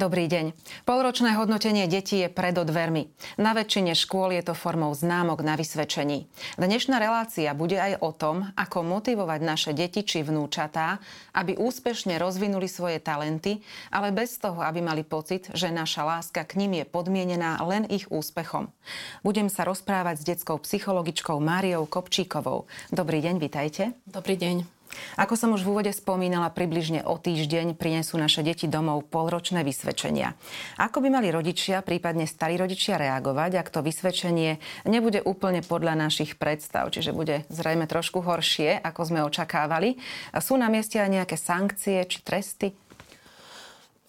Dobrý deň. Polročné hodnotenie detí je pred odvermi. Na väčšine škôl je to formou známok na vysvedčení. Dnešná relácia bude aj o tom, ako motivovať naše deti či vnúčatá, aby úspešne rozvinuli svoje talenty, ale bez toho, aby mali pocit, že naša láska k nim je podmienená len ich úspechom. Budem sa rozprávať s detskou psychologičkou Máriou Kopčíkovou. Dobrý deň, vitajte. Dobrý deň. Ako som už v úvode spomínala, približne o týždeň prinesú naše deti domov polročné vysvedčenia. Ako by mali rodičia, prípadne starí rodičia reagovať, ak to vysvedčenie nebude úplne podľa našich predstav, čiže bude zrejme trošku horšie, ako sme očakávali. Sú na mieste aj nejaké sankcie či tresty?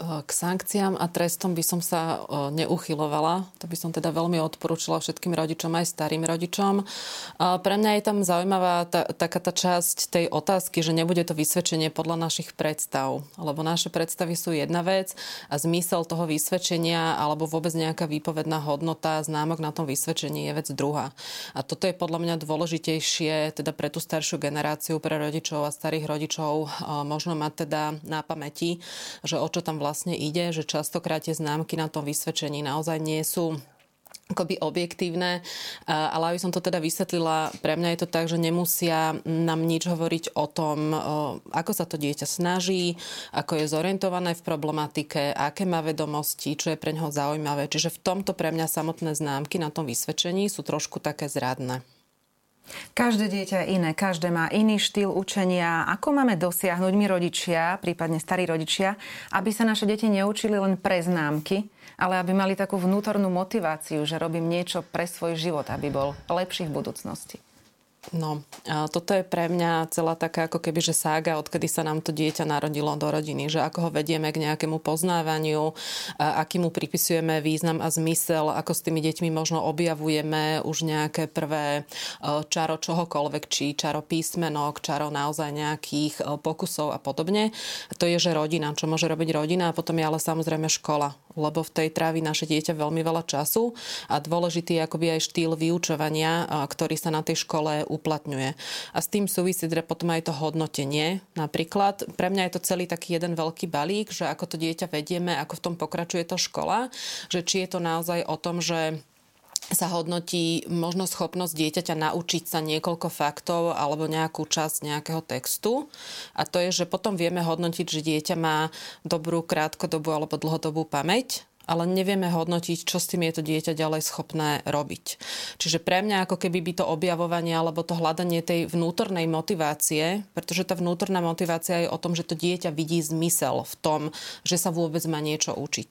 K sankciám a trestom by som sa neuchylovala. To by som teda veľmi odporúčila všetkým rodičom, aj starým rodičom. Pre mňa je tam zaujímavá taká tá časť tej otázky, že nebude to vysvedčenie podľa našich predstav. Lebo naše predstavy sú jedna vec a zmysel toho vysvedčenia alebo vôbec nejaká výpovedná hodnota, známok na tom vysvedčení je vec druhá. A toto je podľa mňa dôležitejšie teda pre tú staršiu generáciu, pre rodičov a starých rodičov možno mať teda na pamäti, že o čo tam vlastne ide, že častokrát tie známky na tom vysvedčení naozaj nie sú akoby objektívne, ale aby som to teda vysvetlila, pre mňa je to tak, že nemusia nám nič hovoriť o tom, ako sa to dieťa snaží, ako je zorientované v problematike, aké má vedomosti, čo je pre ňoho zaujímavé. Čiže v tomto pre mňa samotné známky na tom vysvedčení sú trošku také zradné. Každé dieťa je iné, každé má iný štýl učenia. Ako máme dosiahnuť my rodičia, prípadne starí rodičia, aby sa naše deti neučili len pre známky, ale aby mali takú vnútornú motiváciu, že robím niečo pre svoj život, aby bol lepší v budúcnosti? No, toto je pre mňa celá taká ako keby, že sága, odkedy sa nám to dieťa narodilo do rodiny, že ako ho vedieme k nejakému poznávaniu, aký mu pripisujeme význam a zmysel, ako s tými deťmi možno objavujeme už nejaké prvé čaro čohokoľvek, či čaro písmenok, čaro naozaj nejakých pokusov a podobne. To je, že rodina, čo môže robiť rodina a potom je ale samozrejme škola, lebo v tej trávi naše dieťa veľmi veľa času a dôležitý je akoby aj štýl vyučovania, ktorý sa na tej škole uplatňuje. A s tým súvisí potom aj to hodnotenie. Napríklad pre mňa je to celý taký jeden veľký balík, že ako to dieťa vedieme, ako v tom pokračuje tá škola, že či je to naozaj o tom, že sa hodnotí možno schopnosť dieťaťa naučiť sa niekoľko faktov alebo nejakú časť nejakého textu. A to je, že potom vieme hodnotiť, že dieťa má dobrú krátkodobú alebo dlhodobú pamäť, ale nevieme hodnotiť, čo s tým je to dieťa ďalej schopné robiť. Čiže pre mňa ako keby by to objavovanie alebo to hľadanie tej vnútornej motivácie, pretože tá vnútorná motivácia je o tom, že to dieťa vidí zmysel v tom, že sa vôbec má niečo učiť.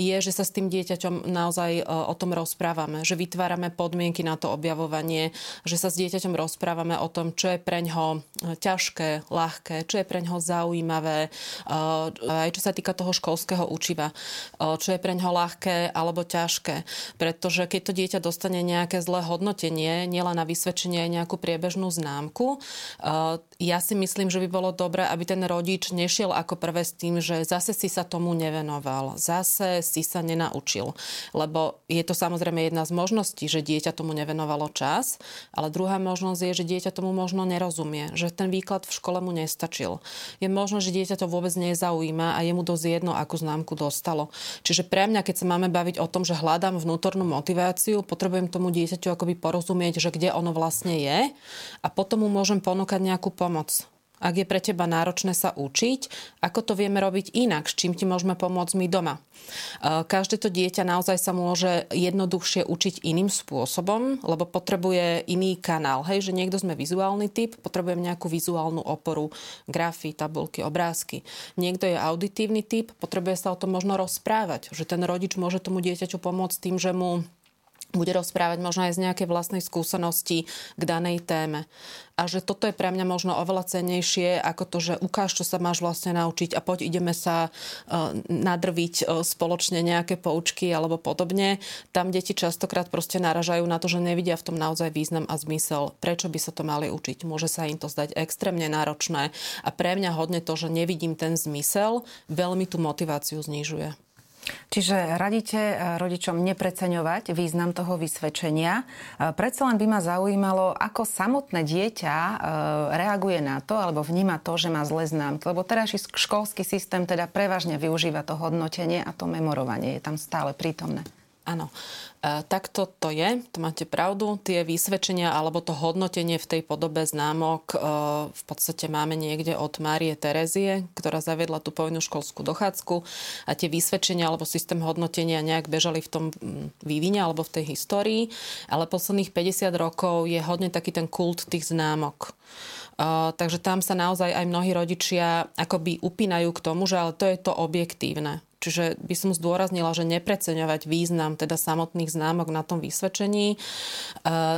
Je, že sa s tým dieťaťom naozaj o tom rozprávame, že vytvárame podmienky na to objavovanie, že sa s dieťaťom rozprávame o tom, čo je preňho ťažké, ľahké, čo je preňho zaujímavé, aj čo sa týka toho školského učiva, čo je ho ľahké alebo ťažké. Pretože keď to dieťa dostane nejaké zlé hodnotenie, nielen na vysvedčenie aj nejakú priebežnú známku, ja si myslím, že by bolo dobré, aby ten rodič nešiel ako prvé s tým, že zase si sa tomu nevenoval, zase si sa nenaučil. Lebo je to samozrejme jedna z možností, že dieťa tomu nevenovalo čas, ale druhá možnosť je, že dieťa tomu možno nerozumie, že ten výklad v škole mu nestačil. Je možno, že dieťa to vôbec nezaujíma a je mu dosť jedno, akú známku dostalo. Čiže pre mňa, keď sa máme baviť o tom, že hľadám vnútornú motiváciu, potrebujem tomu dieťaťu akoby porozumieť, že kde ono vlastne je a potom mu môžem ponúkať nejakú pomoc. Ak je pre teba náročné sa učiť, ako to vieme robiť inak, s čím ti môžeme pomôcť my doma. Každé to dieťa naozaj sa môže jednoduchšie učiť iným spôsobom, lebo potrebuje iný kanál. Hej, že niekto sme vizuálny typ, potrebujem nejakú vizuálnu oporu, grafy, tabulky, obrázky. Niekto je auditívny typ, potrebuje sa o tom možno rozprávať, že ten rodič môže tomu dieťaťu pomôcť tým, že mu bude rozprávať možno aj z nejakej vlastnej skúsenosti k danej téme. A že toto je pre mňa možno oveľa cennejšie ako to, že ukáž, čo sa máš vlastne naučiť a poď ideme sa nadrviť spoločne nejaké poučky alebo podobne. Tam deti častokrát proste naražajú na to, že nevidia v tom naozaj význam a zmysel. Prečo by sa to mali učiť? Môže sa im to zdať extrémne náročné a pre mňa hodne to, že nevidím ten zmysel, veľmi tú motiváciu znižuje. Čiže radíte rodičom nepreceňovať význam toho vysvedčenia. Predsa len by ma zaujímalo, ako samotné dieťa reaguje na to, alebo vníma to, že má zlé známky. Lebo terajší školský systém teda prevažne využíva to hodnotenie a to memorovanie je tam stále prítomné. Áno, takto to je, to máte pravdu. Tie vysvedčenia alebo to hodnotenie v tej podobe známok v podstate máme niekde od Márie Terezie, ktorá zaviedla tú povinnú školskú dochádzku a tie vysvedčenia alebo systém hodnotenia nejak bežali v tom vývine alebo v tej histórii, ale posledných 50 rokov je hodne taký ten kult tých známok. Takže tam sa naozaj aj mnohí rodičia akoby upínajú k tomu, že ale to je to objektívne. Čiže by som zdôraznila, že nepreceňovať význam teda samotných známok na tom vysvedčení,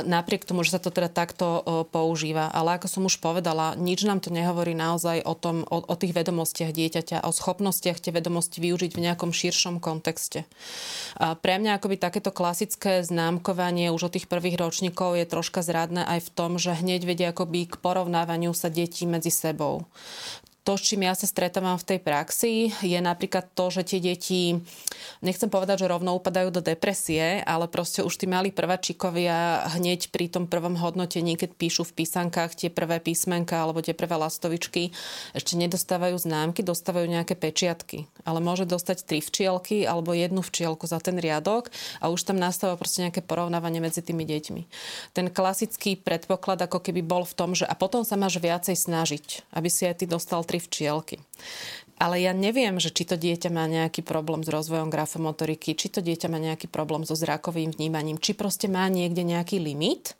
napriek tomu, že sa to teda takto používa. Ale ako som už povedala, nič nám to nehovorí naozaj o tých vedomostiach dieťaťa, o schopnostiach tie vedomosti využiť v nejakom širšom kontexte. Pre mňa akoby takéto klasické známkovanie už od tých prvých ročníkov je troška zradné aj v tom, že hneď vedia akoby k porovnávaniu sa detí medzi sebou. To, s čím ja sa stretávam v tej praxi, je napríklad to, že tie deti, nechcem povedať, že rovno upadajú do depresie, ale proste už tí malí prváčikovia hneď pri tom prvom hodnotení, keď píšu v písankách tie prvé písmenka alebo tie prvé lastovičky, ešte nedostávajú známky, dostávajú nejaké pečiatky. Ale môže dostať 3 včielky alebo 1 včielku za ten riadok a už tam nastáva proste nejaké porovnávanie medzi tými deťmi. Ten klasický predpoklad ako keby bol v tom, že a potom sa máš viacej snažiť, aby si aj ty dostal včielky. Ale ja neviem, že či to dieťa má nejaký problém s rozvojom grafomotoriky, či to dieťa má nejaký problém so zrakovým vnímaním, či proste má niekde nejaký limit.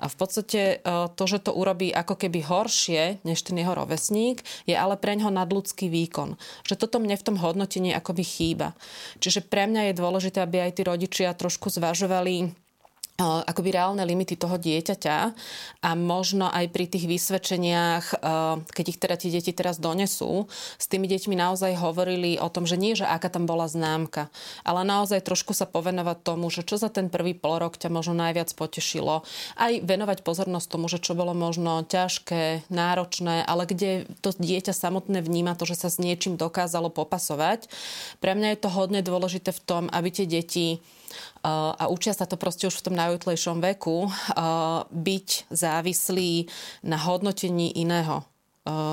A v podstate to, že to urobí ako keby horšie než ten jeho rovesník, je ale preňho nadľudský výkon. Že toto mne v tom hodnotení akoby chýba. Čiže pre mňa je dôležité, aby aj tí rodičia trošku zvažovali akoby reálne limity toho dieťaťa a možno aj pri tých vysvedčeniach, keď ich teda tie deti teraz donesú, s tými deťmi naozaj hovorili o tom, že nie, že aká tam bola známka, ale naozaj trošku sa povenovať tomu, že čo za ten prvý polrok ťa možno najviac potešilo. Aj venovať pozornosť tomu, že čo bolo možno ťažké, náročné, ale kde to dieťa samotné vníma to, že sa s niečím dokázalo popasovať. Pre mňa je to hodne dôležité v tom, aby tie deti a učia sa to proste už v tom najútlejšom veku, byť závislí na hodnotení iného.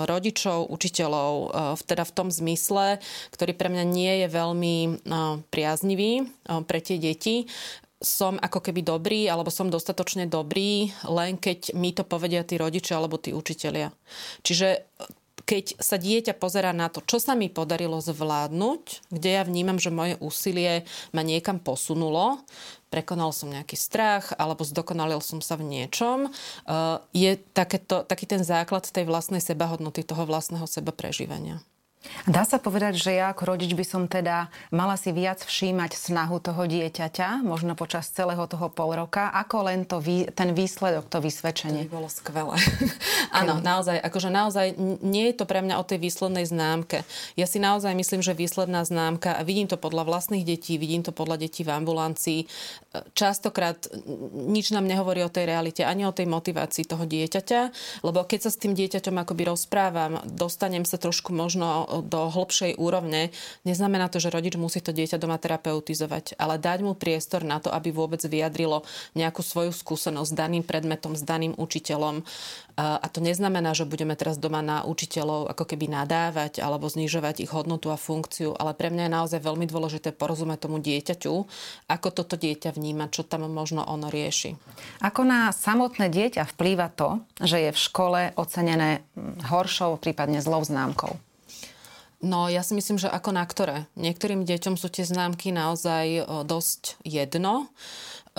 Rodičov, učiteľov, teda v tom zmysle, ktorý pre mňa nie je veľmi priaznivý pre tie deti. Som ako keby dobrý, alebo som dostatočne dobrý, len keď mi to povedia tí rodičia alebo tí učitelia. Čiže keď sa dieťa pozerá na to, čo sa mi podarilo zvládnuť, kde ja vnímam, že moje úsilie ma niekam posunulo, prekonal som nejaký strach alebo zdokonalil som sa v niečom, je taký ten základ tej vlastnej sebahodnoty, toho vlastného sebaprežívania. Dá sa povedať, že ja ako rodič by som teda mala si viac všímať snahu toho dieťaťa, možno počas celého toho pol roka, ako len ten výsledok, to vysvedčenie. To by bolo skvelé. Áno, naozaj, naozaj nie je to pre mňa o tej výslednej známke. Ja si naozaj myslím, že výsledná známka, a vidím to podľa vlastných detí, vidím to podľa detí v ambulancii, častokrát nič nám nehovorí o tej realite, ani o tej motivácii toho dieťaťa, lebo keď sa s tým dieťaťom akoby rozprávam, dostanem sa trošku možno do hlbšej úrovne, neznamená to, že rodič musí to dieťa doma terapeutizovať, ale dať mu priestor na to, aby vôbec vyjadrilo nejakú svoju skúsenosť s daným predmetom, s daným učiteľom. A to neznamená, že budeme teraz doma na učiteľov ako keby nadávať alebo znižovať ich hodnotu a funkciu, ale pre mňa je naozaj veľmi dôležité porozumieť tomu dieťaťu, ako toto dieťa vníma, čo tam možno ono rieši. Ako na samotné dieťa vplýva to, že je v škole ocenené horšou, prípadne zlou známkou? No, ja si myslím, že ako na ktoré. Niektorým deťom sú tie známky naozaj dosť jedno,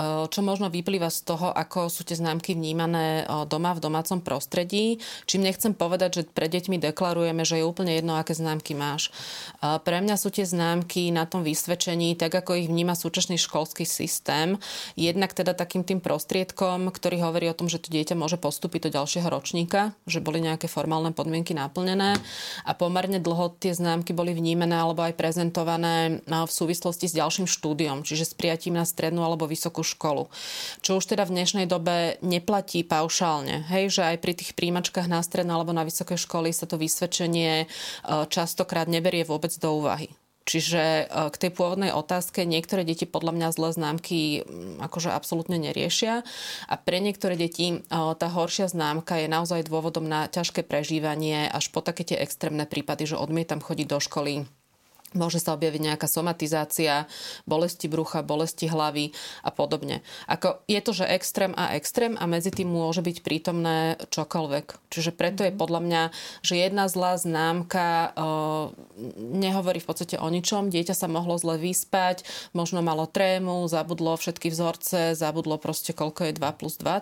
čo možno vyplýva z toho, ako sú tie známky vnímané doma v domácom prostredí. Čím nechcem povedať, že pre deťmi deklarujeme, že je úplne jedno, aké známky máš. Pre mňa sú tie známky na tom vysvedčení, tak ako ich vníma súčasný školský systém, jednak teda takým tým prostriedkom, ktorý hovorí o tom, že to dieťa môže postúpiť do ďalšieho ročníka, že boli nejaké formálne podmienky naplnené a pomerne dlho tie známky boli vnímané alebo aj prezentované v súvislosti s ďalším štúdiom, čiže s prijatím na strednú alebo vysokú školu. Čo už teda v dnešnej dobe neplatí paušálne. Hej, že aj pri tých príjmačkách na strednú alebo na vysokej školy sa to vysvedčenie častokrát neberie vôbec do úvahy. Čiže k tej pôvodnej otázke niektoré deti podľa mňa zlé známky akože absolútne neriešia a pre niektoré deti tá horšia známka je naozaj dôvodom na ťažké prežívanie až po také tie extrémne prípady, že odmietam chodiť do školy. Môže sa objaviť nejaká somatizácia, bolesti brucha, bolesti hlavy a podobne. Ako je to, že extrém a medzi tým môže byť prítomné čokoľvek. Čiže preto je podľa mňa, že jedna zlá známka nehovorí v podstate o ničom. Dieťa sa mohlo zle vyspať, možno malo trému, zabudlo všetky vzorce, zabudlo proste koľko je 2+2,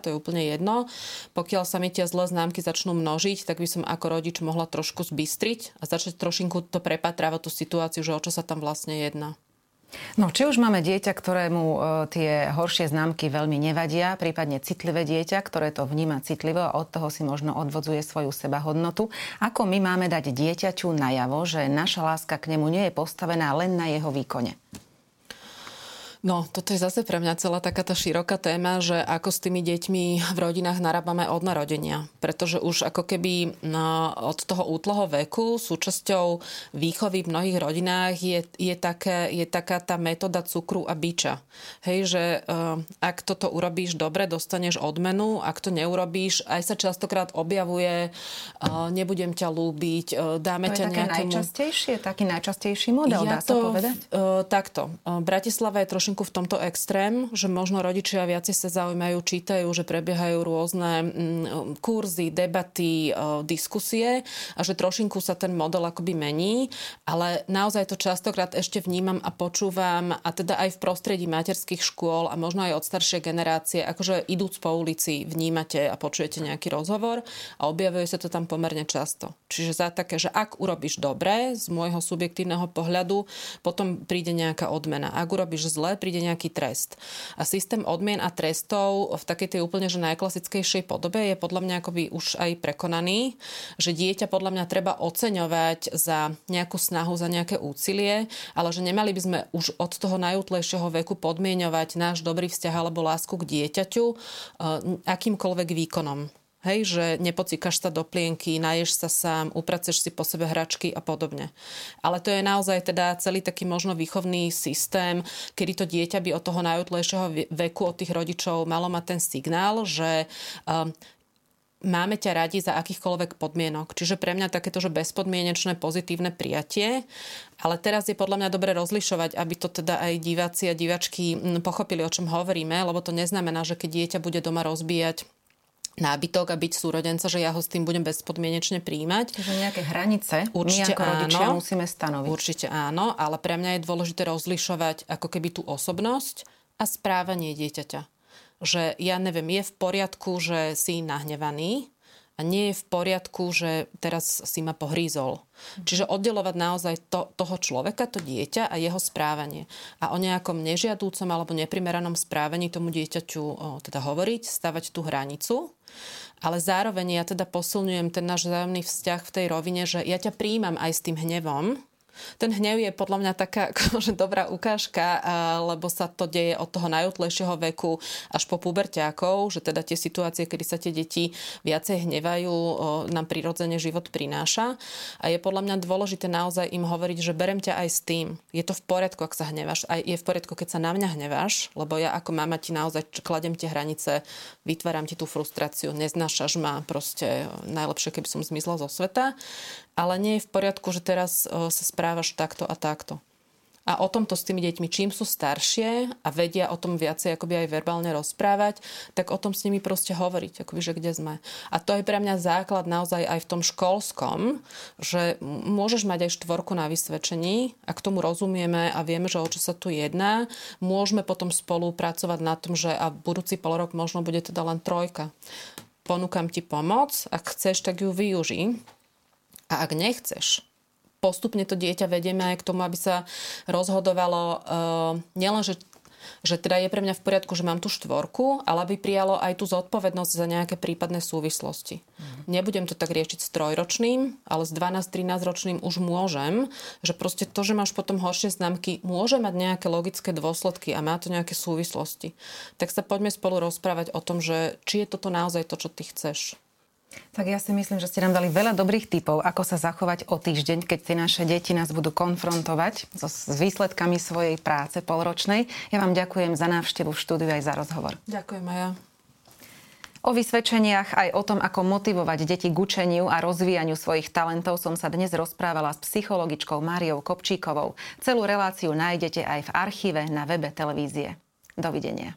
to je úplne jedno. Pokiaľ sa mi tie zlé známky začnú množiť, tak by som ako rodič mohla trošku zbystriť a začať trošinku to prepatrávať tú situáciu, že o čo sa tam vlastne jedná. No, či už máme dieťa, ktorému tie horšie známky veľmi nevadia, prípadne citlivé dieťa, ktoré to vníma citlivo a od toho si možno odvodzuje svoju sebahodnotu. Ako my máme dať dieťaťu najavo, že naša láska k nemu nie je postavená len na jeho výkone? No, toto je zase pre mňa celá taká tá široká téma, že ako s tými deťmi v rodinách narábame od narodenia. Pretože už ako keby od toho útleho veku súčasťou výchovy v mnohých rodinách je taká tá metóda cukru a biča. Hej, že ak toto urobíš dobre, dostaneš odmenu, ak to neurobíš, aj sa častokrát objavuje nebudem ťa ľúbiť, dáme ťa nejakému... To je taký najčastejší model, dá sa povedať? Takto. Bratislava je v tomto extrém, že možno rodičia viacej sa zaujímajú, čítajú, že prebiehajú rôzne kurzy, debaty, diskusie a že trošinku sa ten model akoby mení, ale naozaj to častokrát ešte vnímam a počúvam a teda aj v prostredí materských škôl a možno aj od staršej generácie, akože idúc po ulici vnímate a počujete nejaký rozhovor a objavuje sa to tam pomerne často. Čiže za také, že ak urobíš dobre z môjho subjektívneho pohľadu, potom príde nejaká odmena. Ak urobíš zle, príde nejaký trest. A systém odmien a trestov v takej tej úplne že najklasickejšej podobe je podľa mňa akoby už aj prekonaný, že dieťa podľa mňa treba oceňovať za nejakú snahu, za nejaké úsilie, ale že nemali by sme už od toho najútlejšieho veku podmieňovať náš dobrý vzťah alebo lásku k dieťaťu akýmkoľvek výkonom. Hej, že nepocíkaš sa do plienky, naješ sa sám, upraceš si po sebe hračky a podobne. Ale to je naozaj teda celý taký možno výchovný systém, kedy to dieťa by od toho najútlejšieho veku, od tých rodičov malo mať ten signál, že... máme ťa radi za akýchkoľvek podmienok. Čiže pre mňa takéto, že bezpodmienečné pozitívne prijatie. Ale teraz je podľa mňa dobre rozlišovať, aby to teda aj diváci a diváčky pochopili, o čom hovoríme, lebo to neznamená, že keď dieťa bude doma rozbíjať nábytok a byť súrodenca, že ja ho s tým budem bezpodmienečne príjmať. Čiže nejaké hranice určite my ako rodičia musíme stanoviť. Určite áno, ale pre mňa je dôležité rozlišovať ako keby tú osobnosť a správanie dieťaťa. Že ja neviem, je v poriadku, že si nahnevaný a nie je v poriadku, že teraz si ma pohrízol. Čiže oddelovať naozaj toho človeka, to dieťa a jeho správanie. A o nejakom nežiadúcom alebo neprimeranom správaní tomu dieťaťu teda hovoriť, stavať tú hranicu. Ale zároveň ja teda posilňujem ten náš vzájomný vzťah v tej rovine, že ja ťa prijímam aj s tým hnevom. Ten hnev je podľa mňa taká akože dobrá ukážka, lebo sa to deje od toho najútlejšieho veku až po puberťákov, že teda tie situácie, kedy sa tie deti viacej hnevajú, nám prirodzene život prináša. A je podľa mňa dôležité naozaj im hovoriť, že berem ťa aj s tým. Je to v poriadku, ak sa hneváš. Aj je v poriadku, keď sa na mňa hneváš, lebo ja ako mama ti naozaj kladem tie hranice, vytváram ti tú frustráciu, neznášaš ma, proste najlepšie, keby som zmizla zo sveta. Ale nie je v poriadku, že teraz sa správaš takto a takto. A o tomto s tými deťmi, čím sú staršie a vedia o tom viacej akoby aj verbálne rozprávať, tak o tom s nimi proste hovoriť, akoby, že kde sme. A to je pre mňa základ naozaj aj v tom školskom, že môžeš mať aj 4 na vysvedčení, ak tomu rozumieme a vieme, že o čo sa tu jedná, môžeme potom spolupracovať na tom, že a budúci polrok možno bude teda len 3. Ponúkam ti pomoc, ak chceš, tak ju využij. A ak nechceš, postupne to dieťa vedieme aj k tomu, aby sa rozhodovalo nielen, že teda je pre mňa v poriadku, že mám tú 4, ale aby prijalo aj tú zodpovednosť za nejaké prípadné súvislosti. Nebudem to tak riešiť s 3-ročným, ale s 12-13-ročným už môžem, že proste to, že máš potom horšie známky, môže mať nejaké logické dôsledky a má to nejaké súvislosti. Tak sa poďme spolu rozprávať o tom, že či je toto naozaj to, čo ty chceš. Tak ja si myslím, že ste nám dali veľa dobrých tipov, ako sa zachovať o týždeň, keď tie naše deti nás budú konfrontovať s výsledkami svojej práce polročnej. Ja vám ďakujem za návštevu v štúdiu aj za rozhovor. Ďakujem aj ja. O vysvedčeniach aj o tom, ako motivovať deti k učeniu a rozvíjaniu svojich talentov som sa dnes rozprávala s psychologičkou Máriou Kopčíkovou. Celú reláciu nájdete aj v archíve na webe televízie. Dovidenia.